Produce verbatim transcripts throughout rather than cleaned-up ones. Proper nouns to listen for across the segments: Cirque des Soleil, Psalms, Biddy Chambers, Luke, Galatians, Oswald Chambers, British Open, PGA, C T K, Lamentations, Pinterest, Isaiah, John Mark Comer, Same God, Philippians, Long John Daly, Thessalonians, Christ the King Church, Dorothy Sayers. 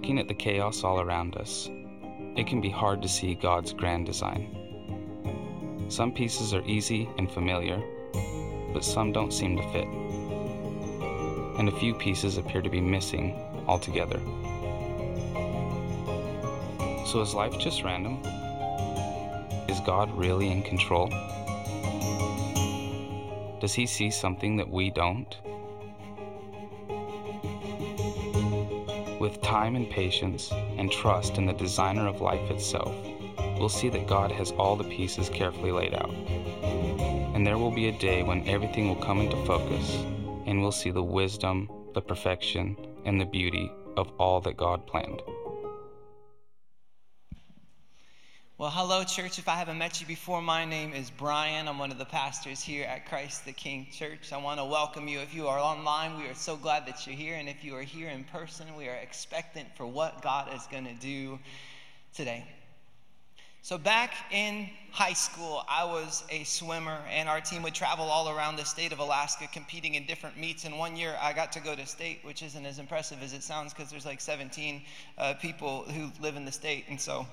looking at the chaos all around us, it can be hard to see God's grand design. Some pieces are easy and familiar, but some don't seem to fit, and a few pieces appear to be missing altogether. So is life just random? Is God really in control? Does he see something that we don't? With time and patience and trust in the designer of life itself, we'll see that God has all the pieces carefully laid out. And there will be a day when everything will come into focus, and we'll see the wisdom, the perfection, and the beauty of all that God planned. Well, hello, church. If I haven't met you before, my name is Brian. I'm one of the pastors here at Christ the King Church. I want to welcome you. If you are online, we are so glad that you're here. And if you are here in person, we are expectant for what God is going to do today. So back in high school, I was a swimmer, and our team would travel all around the state of Alaska competing in different meets. And one year, I got to go to state, which isn't as impressive as it sounds because there's like seventeen uh, people who live in the state. And so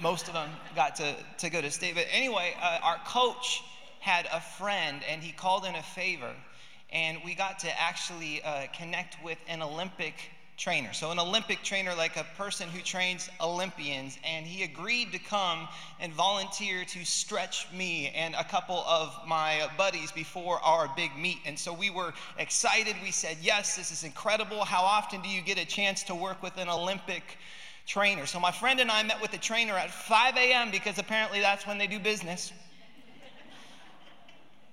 most of them got to, to go to state. But anyway, uh, our coach had a friend, and he called in a favor. And we got to actually uh, connect with an Olympic trainer. So an Olympic trainer, like a person who trains Olympians. And he agreed to come and volunteer to stretch me and a couple of my buddies before our big meet. And so we were excited. We said, yes, this is incredible. How often do you get a chance to work with an Olympic trainer? So my friend and I met with the trainer at five a.m. because apparently that's when they do business.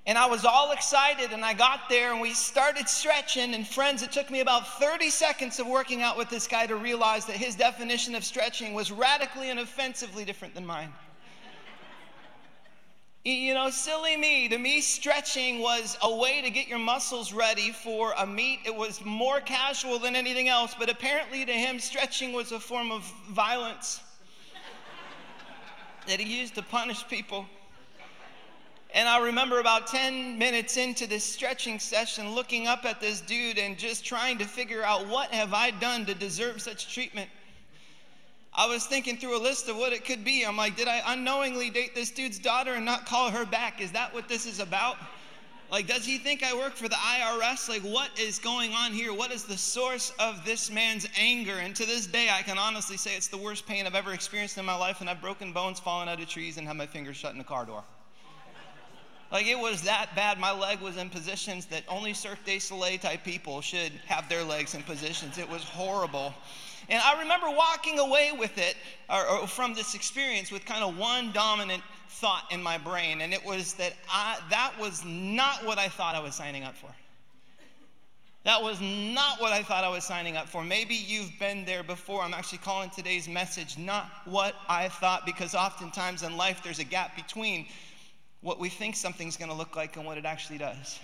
And I was all excited, and I got there, and we started stretching. And friends, it took me about thirty seconds of working out with this guy to realize that his definition of stretching was radically and offensively different than mine. You know, silly me. To me, stretching was a way to get your muscles ready for a meet. It was more casual than anything else, but apparently to him, stretching was a form of violence that he used to punish people. And I remember about ten minutes into this stretching session, looking up at this dude and just trying to figure out, what have I done to deserve such treatment? I was thinking through a list of what it could be. I'm like, did I unknowingly date this dude's daughter and not call her back? Is that what this is about? Like, does he think I work for the I R S? Like, what is going on here? What is the source of this man's anger? And to this day, I can honestly say it's the worst pain I've ever experienced in my life, and I've broken bones, fallen out of trees, and had my fingers shut in a car door. Like, it was that bad. My leg was in positions that only Cirque des Soleil type people should have their legs in positions. It was horrible. And I remember walking away with it, or, or from this experience, with kind of one dominant thought in my brain. And it was that I, that was not what I thought I was signing up for. That was not what I thought I was signing up for. Maybe you've been there before. I'm actually calling today's message, Not What I Thought, because oftentimes in life there's a gap between what we think something's going to look like and what it actually does.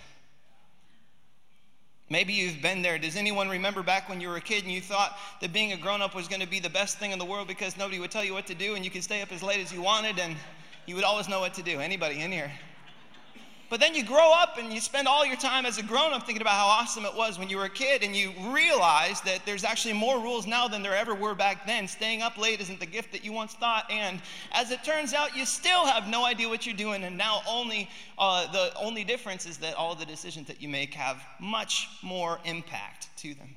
Maybe you've been there. Does anyone remember back when you were a kid and you thought that being a grown-up was going to be the best thing in the world because nobody would tell you what to do and you could stay up as late as you wanted and you would always know what to do? Anybody in here? But then you grow up and you spend all your time as a grown-up thinking about how awesome it was when you were a kid, and you realize that there's actually more rules now than there ever were back then. Staying up late isn't the gift that you once thought, and as it turns out, you still have no idea what you're doing, and now only uh, the only difference is that all the decisions that you make have much more impact to them.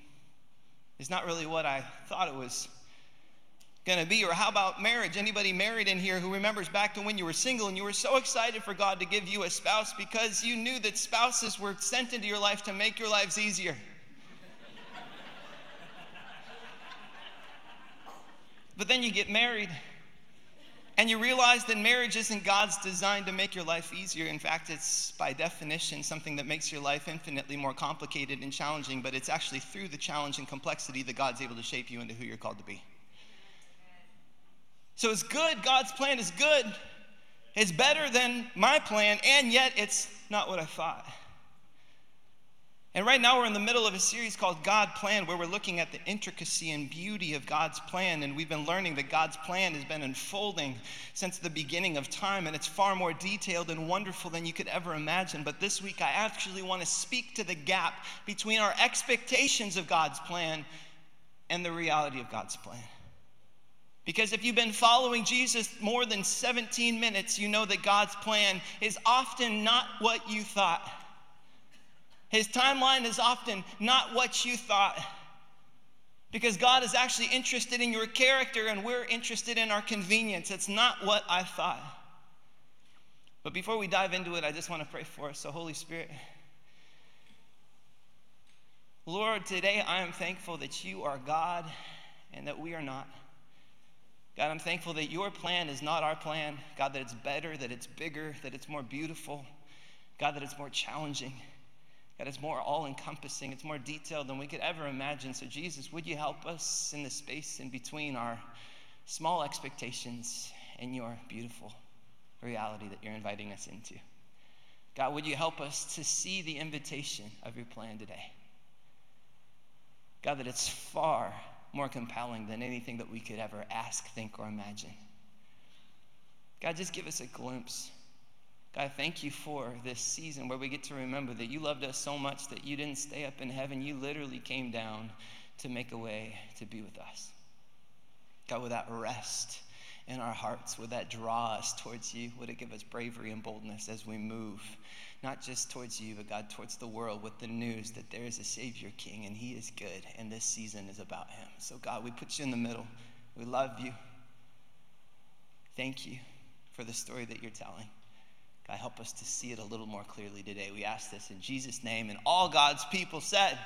It's not really what I thought it was going to be. Or how about marriage? Anybody married in here who remembers back to when you were single and you were so excited for God to give you a spouse because you knew that spouses were sent into your life to make your lives easier? But then you get married and you realize that marriage isn't God's design to make your life easier. In fact, it's by definition something that makes your life infinitely more complicated and challenging, but it's actually through the challenge and complexity that God's able to shape you into who you're called to be. So it's good. God's plan is good. It's better than my plan, and yet it's not what I thought. And right now we're in the middle of a series called God Plan, where we're looking at the intricacy and beauty of God's plan. And we've been learning that God's plan has been unfolding since the beginning of time, and it's far more detailed and wonderful than you could ever imagine. But this week I actually want to speak to the gap between our expectations of God's plan and the reality of God's plan. Because if you've been following Jesus more than seventeen minutes, you know that God's plan is often not what you thought. His timeline is often not what you thought. Because God is actually interested in your character and we're interested in our convenience. It's not what I thought. But before we dive into it, I just want to pray for us. So Holy Spirit, Lord, today I am thankful that you are God and that we are not. God, I'm thankful that your plan is not our plan. God, that it's better, that it's bigger, that it's more beautiful. God, that it's more challenging. God, it's more all-encompassing. It's more detailed than we could ever imagine. So Jesus, would you help us in the space in between our small expectations and your beautiful reality that you're inviting us into? God, would you help us to see the invitation of your plan today? God, that it's far more compelling than anything that we could ever ask, think, or imagine. God, just give us a glimpse. God, thank you for this season where we get to remember that you loved us so much that you didn't stay up in heaven. You literally came down to make a way to be with us. God, would that rest in our hearts? Would that draw us towards you? Would it give us bravery and boldness as we move, not just towards you, but God, towards the world with the news that there is a Savior King and he is good and this season is about him. So God, we put you in the middle. We love you. Thank you for the story that you're telling. God, help us to see it a little more clearly today. We ask this in Jesus' name, and all God's people said,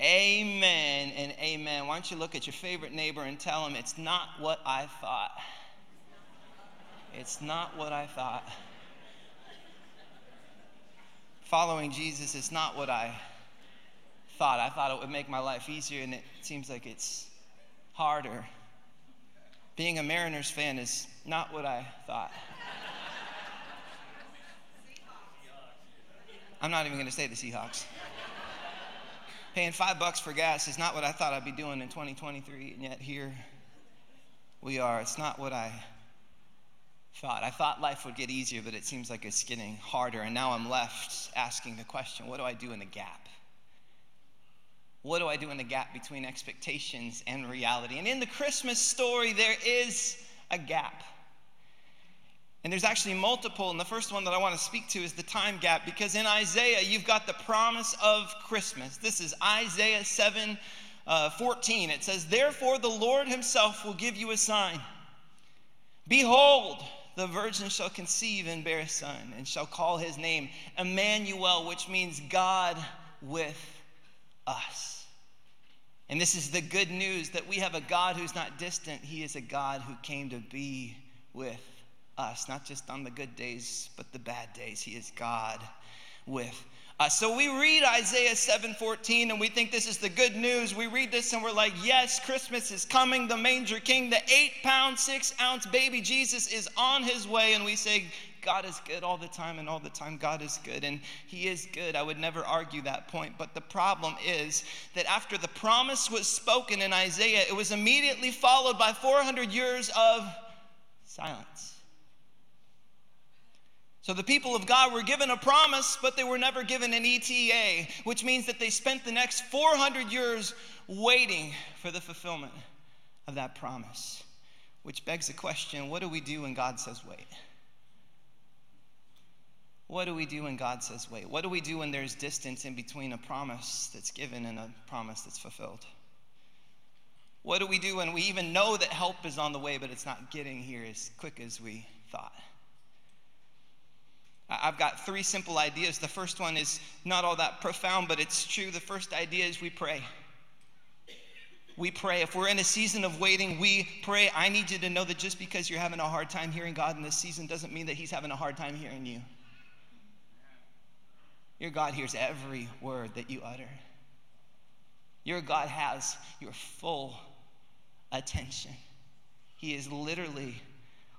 amen and amen. Why don't you look at your favorite neighbor and tell him, it's not what I thought. It's not what I thought. Following Jesus is not what I thought. I thought it would make my life easier, and it seems like it's harder. Being a Mariners fan is not what I thought. I'm not even going to say the Seahawks. Paying five bucks for gas is not what I thought I'd be doing in twenty twenty-three, and yet here we are. It's not what I thought. I thought life would get easier, but it seems like it's getting harder, and now I'm left asking the question, what do I do in the gap? What do I do in the gap between expectations and reality? And in the Christmas story, there is a gap. And there's actually multiple, and the first one that I want to speak to is the time gap, because in Isaiah, you've got the promise of Christmas. This is Isaiah seven, uh, fourteen. It says, therefore the Lord himself will give you a sign. Behold, the virgin shall conceive and bear a son, and shall call his name Emmanuel, which means God with us. And this is the good news that we have a God who's not distant. He is a God who came to be with us. Us, not just on the good days, but the bad days. He is God with us. So we read Isaiah seven fourteen, and we think this is the good news. We read this, and we're like, yes, Christmas is coming. The manger king, the eight-pound, six-ounce baby Jesus is on his way. And we say, God is good all the time, and all the time God is good, and he is good. I would never argue that point. But the problem is that after the promise was spoken in Isaiah, it was immediately followed by four hundred years of silence. So the people of God were given a promise, but they were never given an E T A, which means that they spent the next four hundred years waiting for the fulfillment of that promise, which begs the question, what do we do when God says wait? What do we do when God says wait? What do we do when there's distance in between a promise that's given and a promise that's fulfilled? What do we do when we even know that help is on the way, but it's not getting here as quick as we thought? I've got three simple ideas. The first one is not all that profound, but it's true. The first idea is we pray. We pray. If we're in a season of waiting, we pray. I need you to know that just because you're having a hard time hearing God in this season doesn't mean that he's having a hard time hearing you. Your God hears every word that you utter. Your God has your full attention. He is literally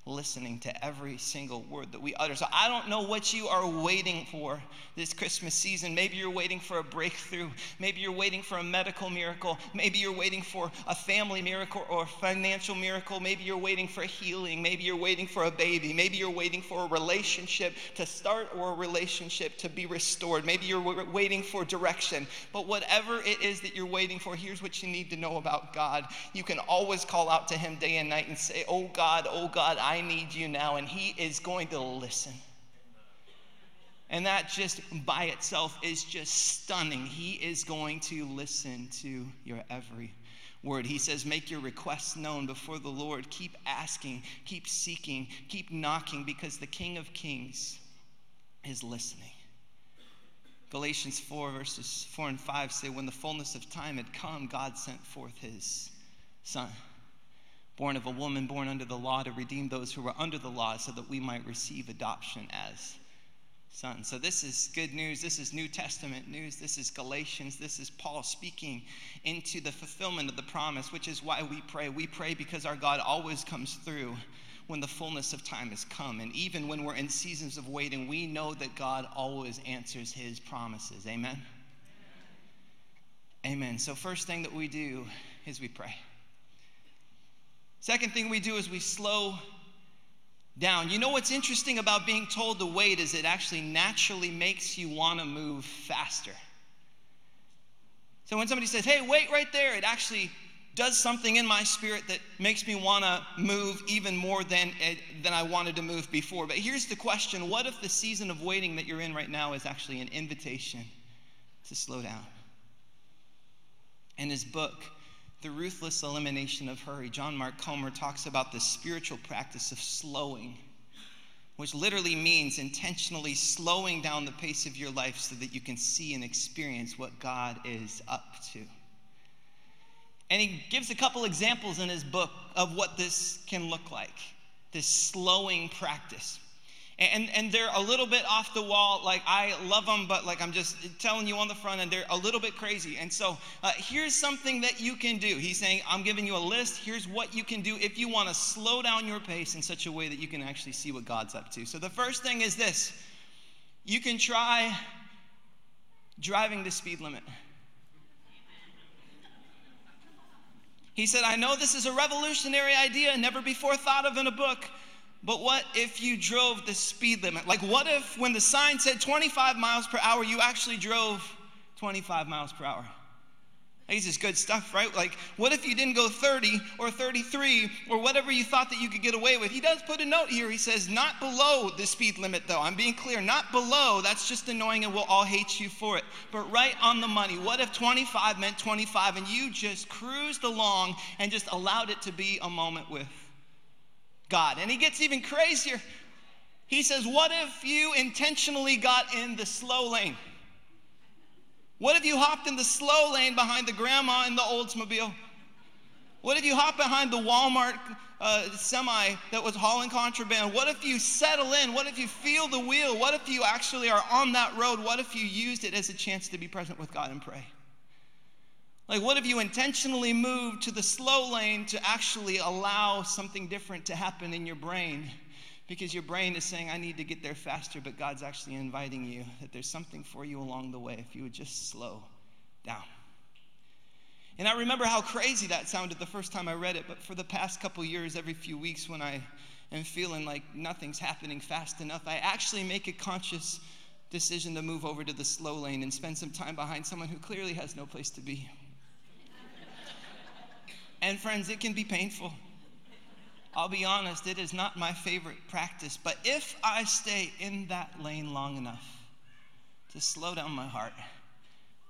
listening to every single word that we utter. So I don't know what you are waiting for this Christmas season. Maybe you're waiting for a breakthrough. Maybe you're waiting for a medical miracle. Maybe you're waiting for a family miracle or a financial miracle. Maybe you're waiting for healing. Maybe you're waiting for a baby. Maybe you're waiting for a relationship to start or a relationship to be restored. Maybe you're w- waiting for direction. But whatever it is that you're waiting for, here's what you need to know about God. You can always call out to him day and night and say, "Oh God, oh God, I I need you now," and he is going to listen. And that just by itself is just stunning. He is going to listen to your every word. He says, make your requests known before the Lord. Keep asking, keep seeking, keep knocking, because the King of Kings is listening. Galatians four verses four and five say, when the fullness of time had come, God sent forth his son, born of a woman, born under the law, to redeem those who were under the law, so that we might receive adoption as sons. So this is good news. This is New Testament news. This is Galatians. This is Paul speaking into the fulfillment of the promise, which is why we pray. We pray because our God always comes through when the fullness of time has come. And even when we're in seasons of waiting, we know that God always answers his promises. Amen? Amen. Amen. So first thing that we do is we pray. Second thing we do is we slow down. You know what's interesting about being told to wait is it actually naturally makes you want to move faster. So when somebody says, hey, wait right there, it actually does something in my spirit that makes me want to move even more than, than I wanted to move before. But here's the question. What if the season of waiting that you're in right now is actually an invitation to slow down? In his book, The Ruthless Elimination of Hurry, John Mark Comer talks about the spiritual practice of slowing, which literally means intentionally slowing down the pace of your life so that you can see and experience what God is up to. And he gives a couple examples in his book of what this can look like, this slowing practice. And and they're a little bit off the wall. Like, I love them, but like I'm just telling you on the front end, they're a little bit crazy. And so uh, here's something that you can do. He's saying, I'm giving you a list. Here's what you can do if you want to slow down your pace in such a way that you can actually see what God's up to. So the first thing is this. You can try driving the speed limit. He said, I know this is a revolutionary idea, never before thought of in a book. But what if you drove the speed limit? Like, what if when the sign said twenty-five miles per hour, you actually drove twenty-five miles per hour? This is good stuff, right? Like, what if you didn't go thirty or thirty-three or whatever you thought that you could get away with? He does put a note here. He says, not below the speed limit, though. I'm being clear. Not below. That's just annoying, and we'll all hate you for it. But right on the money. What if twenty-five meant twenty-five, and you just cruised along and just allowed it to be a moment with God? And he gets even crazier. He says, what if you intentionally got in the slow lane? What if you hopped in the slow lane behind the grandma in the Oldsmobile? What if you hopped behind the Walmart uh, semi that was hauling contraband? What if you settle in? What if you feel the wheel? What if you actually are on that road? What if you used it as a chance to be present with God and pray? Like, what if you intentionally moved to the slow lane to actually allow something different to happen in your brain? Because your brain is saying, I need to get there faster, but God's actually inviting you that there's something for you along the way if you would just slow down. And I remember how crazy that sounded the first time I read it, but for the past couple years, every few weeks when I am feeling like nothing's happening fast enough, I actually make a conscious decision to move over to the slow lane and spend some time behind someone who clearly has no place to be. And friends, it can be painful. I'll be honest, it is not my favorite practice. But if I stay in that lane long enough to slow down my heart,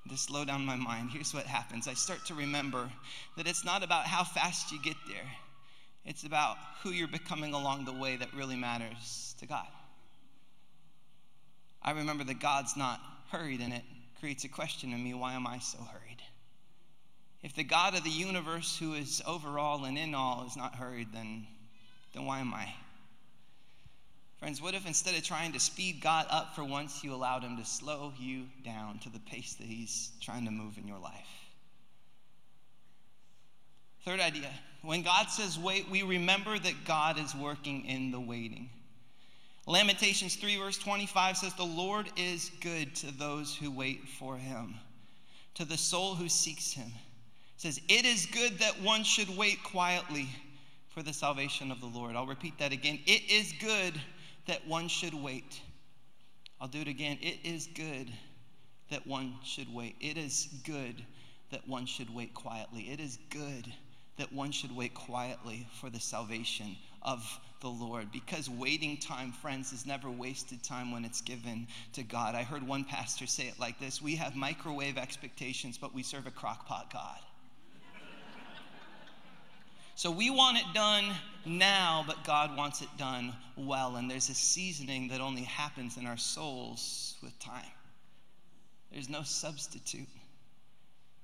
to slow down my mind, here's what happens. I start to remember that it's not about how fast you get there. It's about who you're becoming along the way that really matters to God. I remember that God's not hurried, and it creates a question in me, why am I so hurried? If the God of the universe, who is over all and in all, is not hurried, then, then why am I? Friends, what if instead of trying to speed God up for once, you allowed him to slow you down to the pace that he's trying to move in your life? Third idea. When God says wait, we remember that God is working in the waiting. Lamentations three verse twenty-five says, "The Lord is good to those who wait for him, to the soul who seeks him." It says, "It is good that one should wait quietly for the salvation of the Lord." I'll repeat that again. It is good that one should wait. I'll do it again. It is good that one should wait. It is good that one should wait quietly. It is good that one should wait quietly for the salvation of the Lord. Because waiting time, friends, is never wasted time when it's given to God. I heard one pastor say it like this: we have microwave expectations, but we serve a crockpot God. So we want it done now, but God wants it done well. And there's a seasoning that only happens in our souls with time. There's no substitute.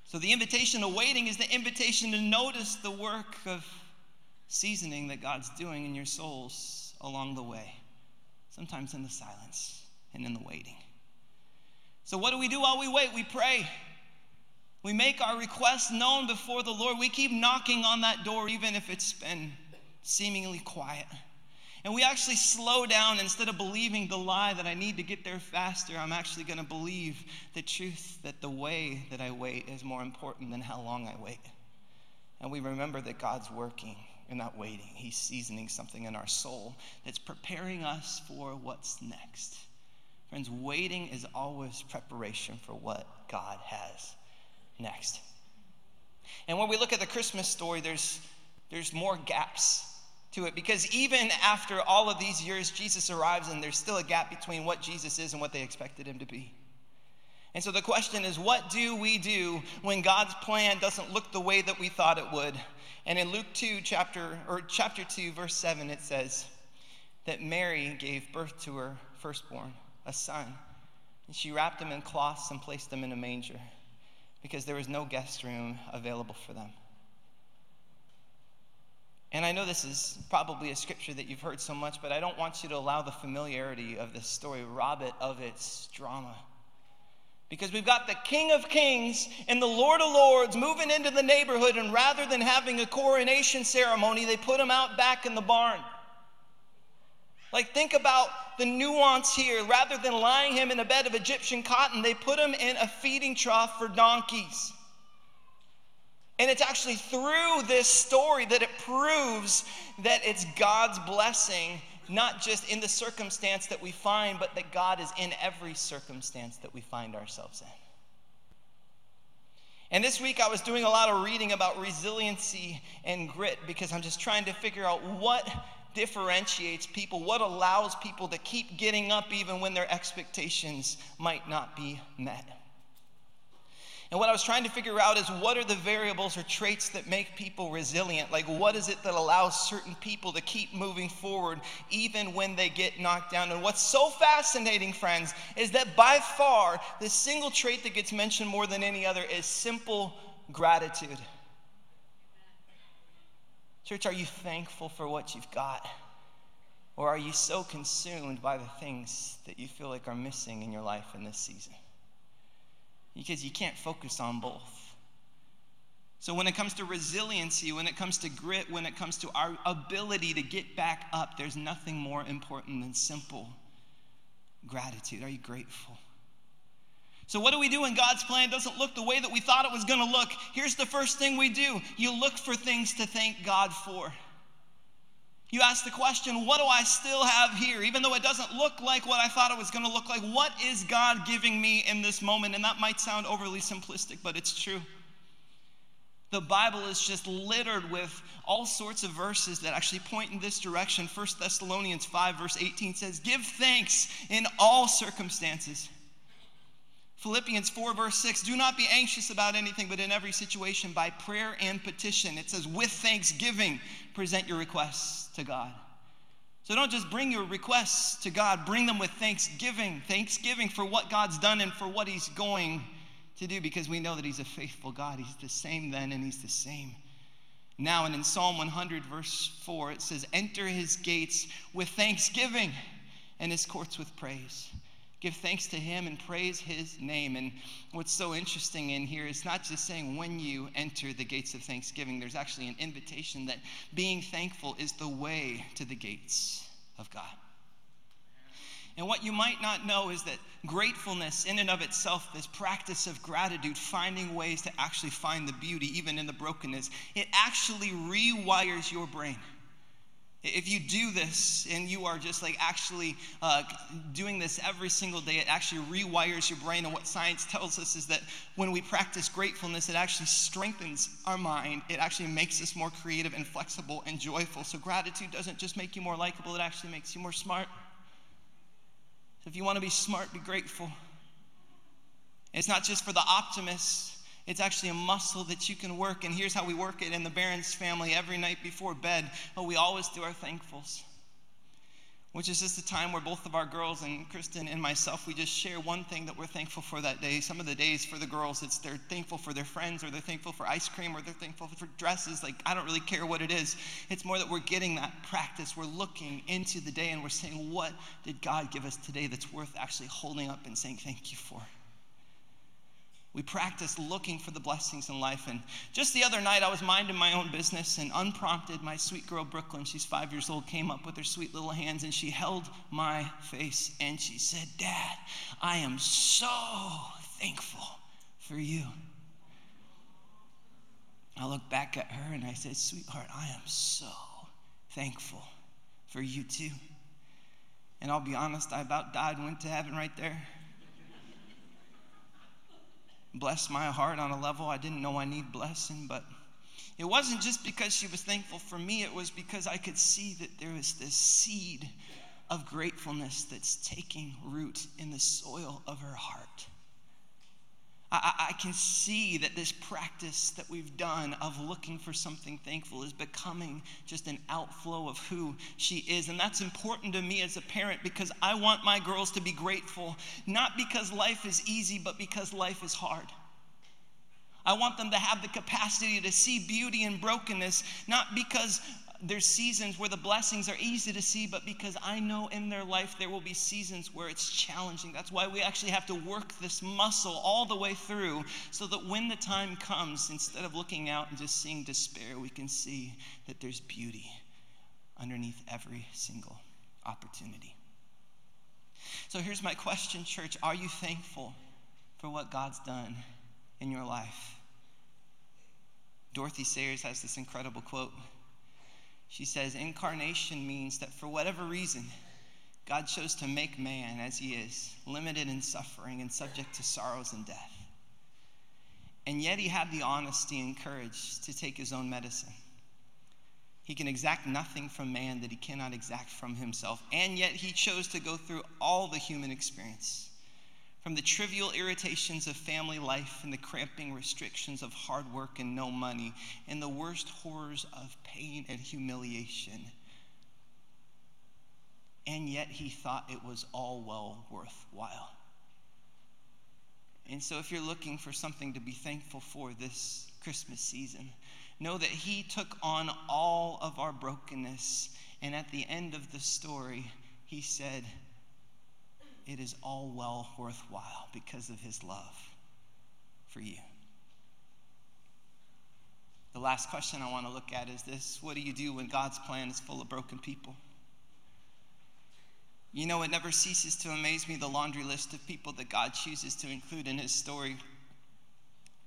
So the invitation to waiting is the invitation to notice the work of seasoning that God's doing in your souls along the way, sometimes in the silence and in the waiting. So what do we do while we wait? We pray. We make our requests known before the Lord. We keep knocking on that door, even if it's been seemingly quiet. And we actually slow down. Instead of believing the lie that I need to get there faster, I'm actually going to believe the truth that the way that I wait is more important than how long I wait. And we remember that God's working and not waiting. He's seasoning something in our soul that's preparing us for what's next. Friends, waiting is always preparation for what God has next. And when we look at the Christmas story, there's there's more gaps to it, because even after all of these years, Jesus arrives and there's still a gap between what Jesus is and what they expected him to be. And so the question is, what do we do when God's plan doesn't look the way that we thought it would? And in Luke two, chapter or chapter two, verse seven, it says that Mary gave birth to her firstborn, a son, and she wrapped him in cloths and placed him in a manger, because there was no guest room available for them. And I know this is probably a scripture that you've heard so much, but I don't want you to allow the familiarity of this story rob it of its drama. Because we've got the King of Kings and the Lord of Lords moving into the neighborhood, and rather than having a coronation ceremony, they put him out back in the barn. Like, think about the nuance here. Rather than lying him in a bed of Egyptian cotton, they put him in a feeding trough for donkeys. And it's actually through this story that it proves that it's God's blessing, not just in the circumstance that we find, but that God is in every circumstance that we find ourselves in. And this week I was doing a lot of reading about resiliency and grit, because I'm just trying to figure out what differentiates people, what allows people to keep getting up even when their expectations might not be met. And what I was trying to figure out is, what are the variables or traits that make people resilient? Like, what is it that allows certain people to keep moving forward even when they get knocked down? And what's so fascinating, friends, is that by far the single trait that gets mentioned more than any other is simple gratitude. Church, are you thankful for what you've got? Or are you so consumed by the things that you feel like are missing in your life in this season? Because you can't focus on both. So when it comes to resiliency, when it comes to grit, when it comes to our ability to get back up, there's nothing more important than simple gratitude. Are you grateful? So what do we do when God's plan doesn't look the way that we thought it was going to look? Here's the first thing we do. You look for things to thank God for. You ask the question, what do I still have here? Even though it doesn't look like what I thought it was going to look like, what is God giving me in this moment? And that might sound overly simplistic, but it's true. The Bible is just littered with all sorts of verses that actually point in this direction. First Thessalonians five, verse eighteen says, "Give thanks in all circumstances." Philippians four, verse six, "Do not be anxious about anything, but in every situation, by prayer and petition," it says, "with thanksgiving, present your requests to God." So don't just bring your requests to God, bring them with thanksgiving. Thanksgiving for what God's done and for what he's going to do, because we know that he's a faithful God. He's the same then and he's the same now. And in Psalm one hundred, verse four, it says, "Enter his gates with thanksgiving and his courts with praise. Give thanks to him and praise his name. And what's so interesting in here is not just saying when you enter the gates of thanksgiving. There's actually an invitation that being thankful is the way to the gates of God. And what you might not know is that gratefulness in and of itself, this practice of gratitude, finding ways to actually find the beauty even in the brokenness, it actually rewires your brain. If you do this and you are just like actually uh, doing this every single day, it actually rewires your brain. And what science tells us is that when we practice gratefulness, it actually strengthens our mind. It actually makes us more creative and flexible and joyful. So gratitude doesn't just make you more likable, it actually makes you more smart. So if you want to be smart, be grateful. It's not just for the optimists. It's actually a muscle that you can work, and here's how we work it in the Barron's family every night before bed. Oh, we always do our thankfuls, which is just a time where both of our girls, and Kristen and myself, we just share one thing that we're thankful for that day. Some of the days for the girls, it's they're thankful for their friends, or they're thankful for ice cream, or they're thankful for dresses. Like, I don't really care what it is. It's more that we're getting that practice. We're looking into the day, and we're saying, what did God give us today that's worth actually holding up and saying thank you for? We practice looking for the blessings in life. And just the other night, I was minding my own business, and unprompted, my sweet girl, Brooklyn, she's five years old, came up with her sweet little hands, and she held my face, and she said, Dad, I am so thankful for you. I looked back at her, and I said, sweetheart, I am so thankful for you, too. And I'll be honest, I about died and went to heaven right there. Bless my heart on a level I didn't know I need blessing, but it wasn't just because she was thankful for me, it was because I could see that there was this seed of gratefulness that's taking root in the soil of her heart. I, I can see that this practice that we've done of looking for something thankful is becoming just an outflow of who she is. And that's important to me as a parent, because I want my girls to be grateful, not because life is easy, but because life is hard. I want them to have the capacity to see beauty in brokenness, not because there's seasons where the blessings are easy to see, but because I know in their life there will be seasons where it's challenging. That's why we actually have to work this muscle all the way through, so that when the time comes, instead of looking out and just seeing despair, we can see that there's beauty underneath every single opportunity. So here's my question, church. Are you thankful for what God's done in your life? Dorothy Sayers has this incredible quote. She says, incarnation means that for whatever reason, God chose to make man as he is, limited in suffering and subject to sorrows and death. And yet he had the honesty and courage to take his own medicine. He can exact nothing from man that he cannot exact from himself. And yet he chose to go through all the human experience, from the trivial irritations of family life and the cramping restrictions of hard work and no money and the worst horrors of pain and humiliation. And yet he thought it was all well worthwhile. And so if you're looking for something to be thankful for this Christmas season, know that he took on all of our brokenness, and at the end of the story, he said, it is all well worthwhile because of his love for you. The last question I want to look at is this. What do you do when God's plan is full of broken people? You know, it never ceases to amaze me, the laundry list of people that God chooses to include in his story.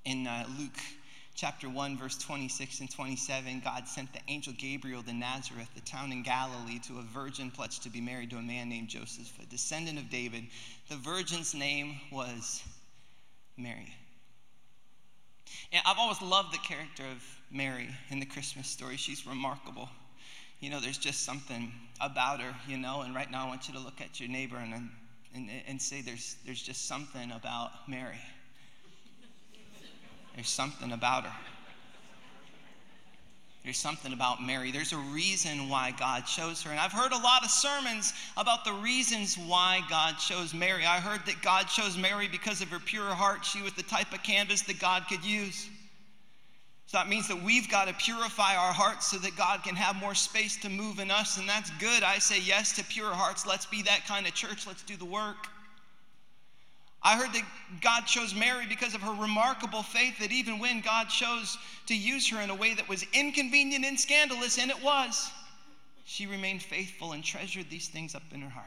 In uh, Luke chapter one, verse twenty-six and twenty-seven, God sent the angel Gabriel to Nazareth, the town in Galilee, to a virgin pledged to be married to a man named Joseph, a descendant of David. The virgin's name was Mary. And I've always loved the character of Mary in the Christmas story. She's remarkable. You know, there's just something about her, you know, and right now I want you to look at your neighbor and, and, and say there's, there's just something about Mary. There's something about her. There's something about Mary. There's a reason why God chose her. And I've heard a lot of sermons about the reasons why God chose Mary. I heard that God chose Mary because of her pure heart. She was the type of canvas that God could use. So that means that we've got to purify our hearts so that God can have more space to move in us, and that's good. I say yes to pure hearts. Let's be that kind of church. Let's do the work. I heard that God chose Mary because of her remarkable faith, that even when God chose to use her in a way that was inconvenient and scandalous, and it was, she remained faithful and treasured these things up in her heart.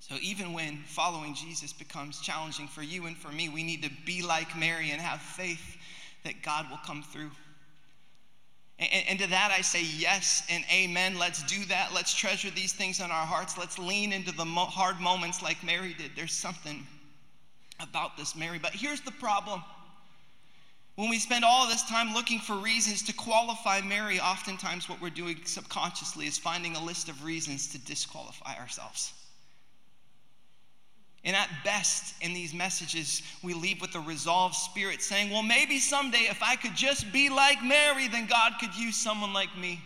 So even when following Jesus becomes challenging for you and for me, we need to be like Mary and have faith that God will come through. And, and to that I say yes and amen. Let's do that. Let's treasure these things in our hearts. Let's lean into the mo- hard moments like Mary did. There's something about this Mary. But here's the problem. When we spend all this time looking for reasons to qualify Mary, oftentimes what we're doing subconsciously is finding a list of reasons to disqualify ourselves. And at best, in these messages, we leave with a resolved spirit saying, well, maybe someday if I could just be like Mary, then God could use someone like me.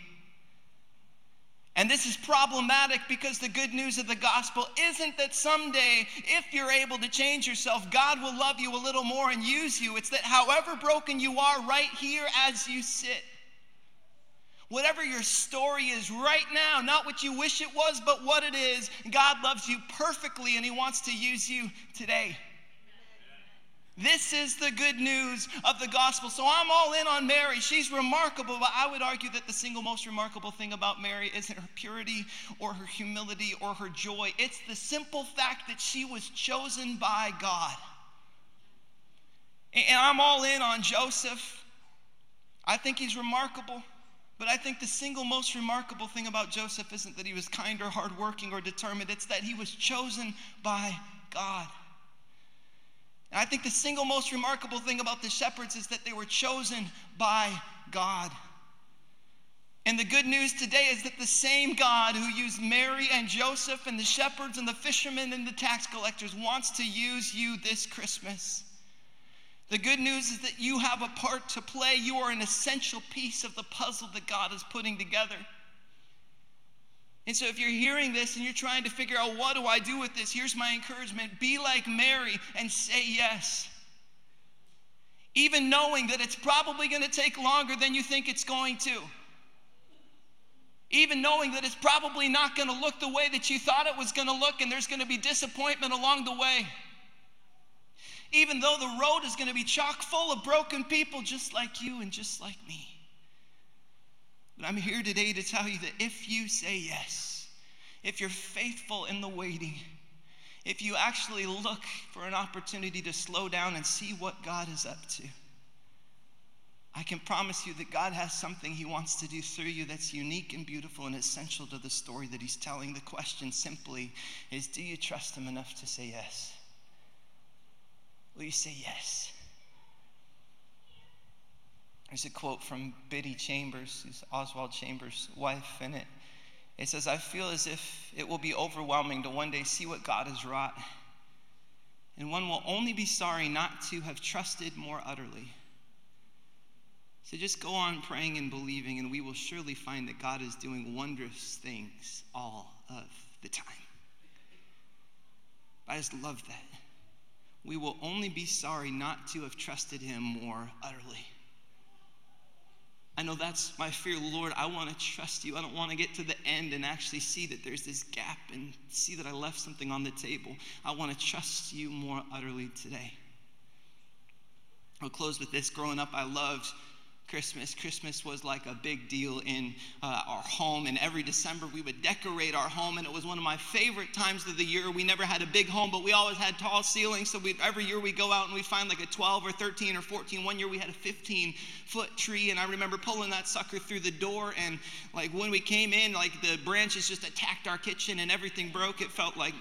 And this is problematic because the good news of the gospel isn't that someday, if you're able to change yourself, God will love you a little more and use you. It's that however broken you are right here as you sit, whatever your story is right now, not what you wish it was, but what it is, God loves you perfectly and he wants to use you today. This is the good news of the gospel. So I'm all in on Mary. She's remarkable, but I would argue that the single most remarkable thing about Mary isn't her purity or her humility or her joy. It's the simple fact that she was chosen by God. And I'm all in on Joseph. I think he's remarkable. But I think the single most remarkable thing about Joseph isn't that he was kind or hardworking or determined. It's that he was chosen by God. And I think the single most remarkable thing about the shepherds is that they were chosen by God. And the good news today is that the same God who used Mary and Joseph and the shepherds and the fishermen and the tax collectors wants to use you this Christmas. The good news is that you have a part to play. You are an essential piece of the puzzle that God is putting together. And so if you're hearing this and you're trying to figure out, what do I do with this? Here's my encouragement. Be like Mary and say yes. Even knowing that it's probably going to take longer than you think it's going to. Even knowing that it's probably not going to look the way that you thought it was going to look, and there's going to be disappointment along the way. Even though the road is going to be chock full of broken people just like you and just like me. But I'm here today to tell you that if you say yes, if you're faithful in the waiting, if you actually look for an opportunity to slow down and see what God is up to, I can promise you that God has something he wants to do through you that's unique and beautiful and essential to the story that he's telling. The question simply is, do you trust him enough to say yes? Will you say yes? There's a quote from Biddy Chambers, who's Oswald Chambers' wife, and it, it says, I feel as if it will be overwhelming to one day see what God has wrought, and one will only be sorry not to have trusted more utterly. So just go on praying and believing, and we will surely find that God is doing wondrous things all of the time. I just love that. We will only be sorry not to have trusted him more utterly. I know that's my fear. Lord, I want to trust you. I don't want to get to the end and actually see that there's this gap and see that I left something on the table. I want to trust you more utterly today. I'll close with this. Growing up, I loved Christmas. Christmas was like a big deal in uh, our home, and every December we would decorate our home, and it was one of my favorite times of the year. We never had a big home, but we always had tall ceilings, so we'd, every year we'd go out and we'd find like a twelve or thirteen or fourteen. One year we had a fifteen-foot tree, and I remember pulling that sucker through the door, and like when we came in, like the branches just attacked our kitchen and everything broke. It felt like...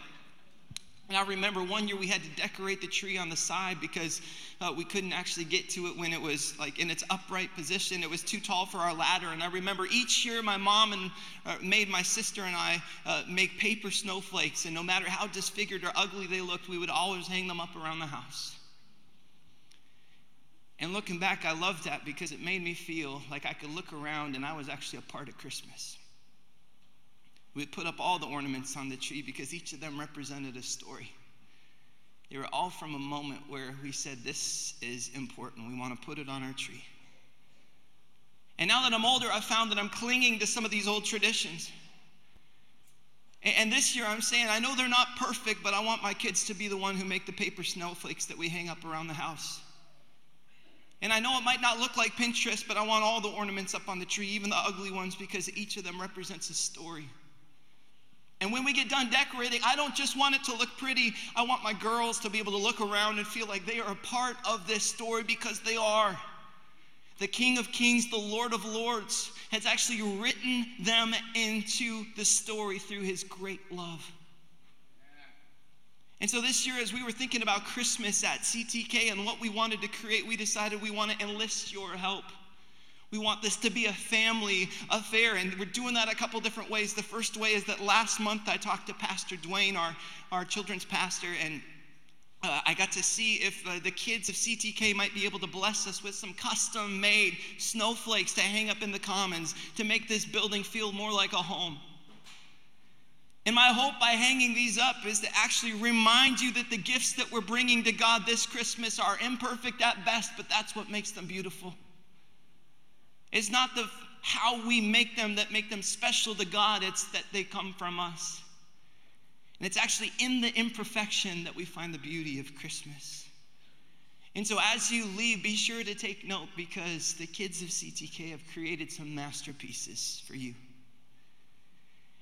And I remember one year we had to decorate the tree on the side because uh, we couldn't actually get to it when it was like in its upright position. It was too tall for our ladder. And I remember each year my mom and uh, made my sister and I uh, make paper snowflakes. And no matter how disfigured or ugly they looked, we would always hang them up around the house. And looking back, I loved that because it made me feel like I could look around and I was actually a part of Christmas. We put up all the ornaments on the tree because each of them represented a story. They were all from a moment where we said, this is important. We want to put it on our tree. And now that I'm older, I've found that I'm clinging to some of these old traditions. And this year I'm saying, I know they're not perfect, but I want my kids to be the one who make the paper snowflakes that we hang up around the house. And I know it might not look like Pinterest, but I want all the ornaments up on the tree, even the ugly ones, because each of them represents a story. And when we get done decorating, I don't just want it to look pretty. I want my girls to be able to look around and feel like they are a part of this story, because they are. The King of Kings, the Lord of Lords, has actually written them into the story through his great love. And so this year, as we were thinking about Christmas at C T K and what we wanted to create, we decided we want to enlist your help. We want this to be a family affair, and we're doing that a couple different ways. The first way is that last month I talked to Pastor Dwayne, our, our children's pastor, and Uh, I got to see if uh, the kids of C T K might be able to bless us with some custom-made snowflakes to hang up in the commons to make this building feel more like a home. And my hope by hanging these up is to actually remind you that the gifts that we're bringing to God this Christmas are imperfect at best, but that's what makes them beautiful. It's not the how we make them that make them special to God, it's that they come from us. And it's actually in the imperfection that we find the beauty of Christmas. And so as you leave, be sure to take note, because the kids of C T K have created some masterpieces for you.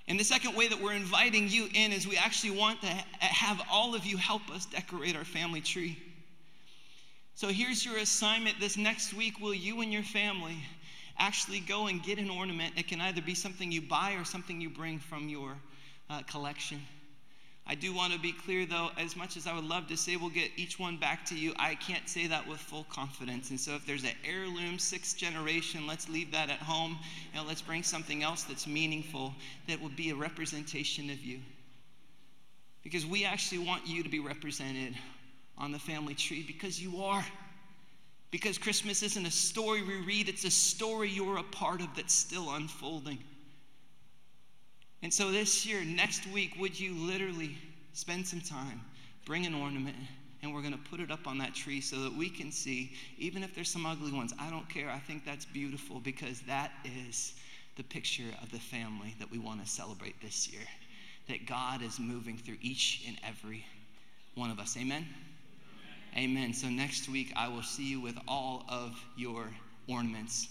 And the second way that we're inviting you in is we actually want to have all of you help us decorate our family tree. So here's your assignment this next week. Will you and your family actually go and get an ornament? It can either be something you buy or something you bring from your uh, collection. I do want to be clear, though, as much as I would love to say we'll get each one back to you, I can't say that with full confidence. And so if there's an heirloom, sixth generation, let's leave that at home, and let's bring something else that's meaningful that will be a representation of you. Because we actually want you to be represented on the family tree, because you are. Because Christmas isn't a story we read, it's a story you're a part of that's still unfolding. And so this year, next week, would you literally spend some time, bring an ornament, and we're going to put it up on that tree so that we can see, even if there's some ugly ones, I don't care. I think that's beautiful, because that is the picture of the family that we want to celebrate this year, that God is moving through each and every one of us. Amen? Amen. Amen. So next week, I will see you with all of your ornaments.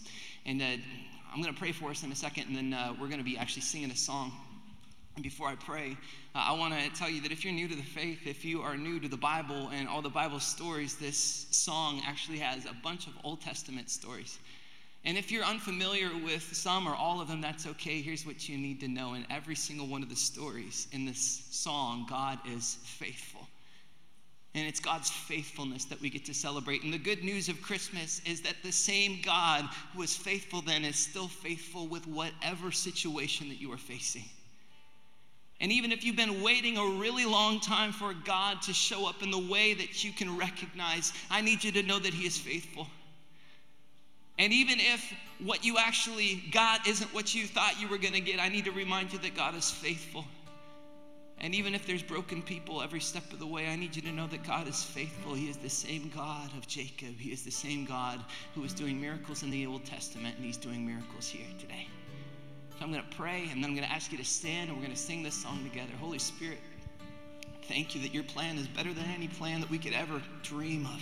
And uh, I'm going to pray for us in a second, and then uh, we're going to be actually singing a song. And before I pray, uh, I want to tell you that if you're new to the faith, if you are new to the Bible and all the Bible stories, this song actually has a bunch of Old Testament stories. And if you're unfamiliar with some or all of them, that's okay. Here's what you need to know. In every single one of the stories in this song, God is faithful. And it's God's faithfulness that we get to celebrate. And the good news of Christmas is that the same God who was faithful then is still faithful with whatever situation that you are facing. And even if you've been waiting a really long time for God to show up in the way that you can recognize, I need you to know that he is faithful. And even if what you actually got isn't what you thought you were going to get, I need to remind you that God is faithful. And even if there's broken people every step of the way, I need you to know that God is faithful. He is the same God of Jacob. He is the same God who was doing miracles in the Old Testament, and he's doing miracles here today. So I'm going to pray, and then I'm going to ask you to stand, and we're going to sing this song together. Holy Spirit, thank you that your plan is better than any plan that we could ever dream of.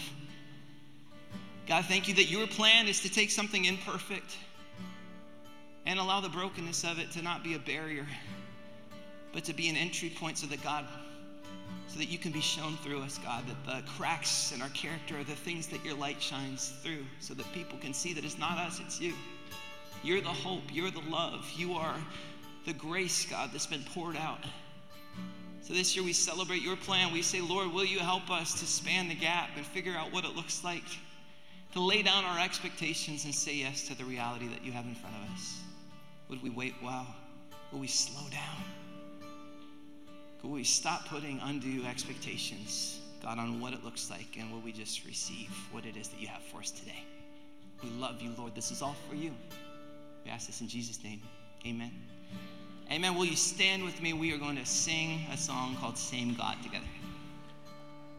God, thank you that your plan is to take something imperfect and allow the brokenness of it to not be a barrier, but to be an entry point so that God, so that you can be shown through us, God, that the cracks in our character are the things that your light shines through, so that people can see that it's not us, it's you. You're the hope, you're the love, you are the grace, God, that's been poured out. So this year we celebrate your plan. We say, Lord, will you help us to span the gap and figure out what it looks like, to lay down our expectations and say yes to the reality that you have in front of us. Would we wait well? Will we slow down? Will we stop putting undue expectations, God, on what it looks like, and will we just receive what it is that you have for us today? We love you, Lord. This is all for you. We ask this in Jesus' name. Amen. Amen. Will you stand with me? We are going to sing a song called Same God together.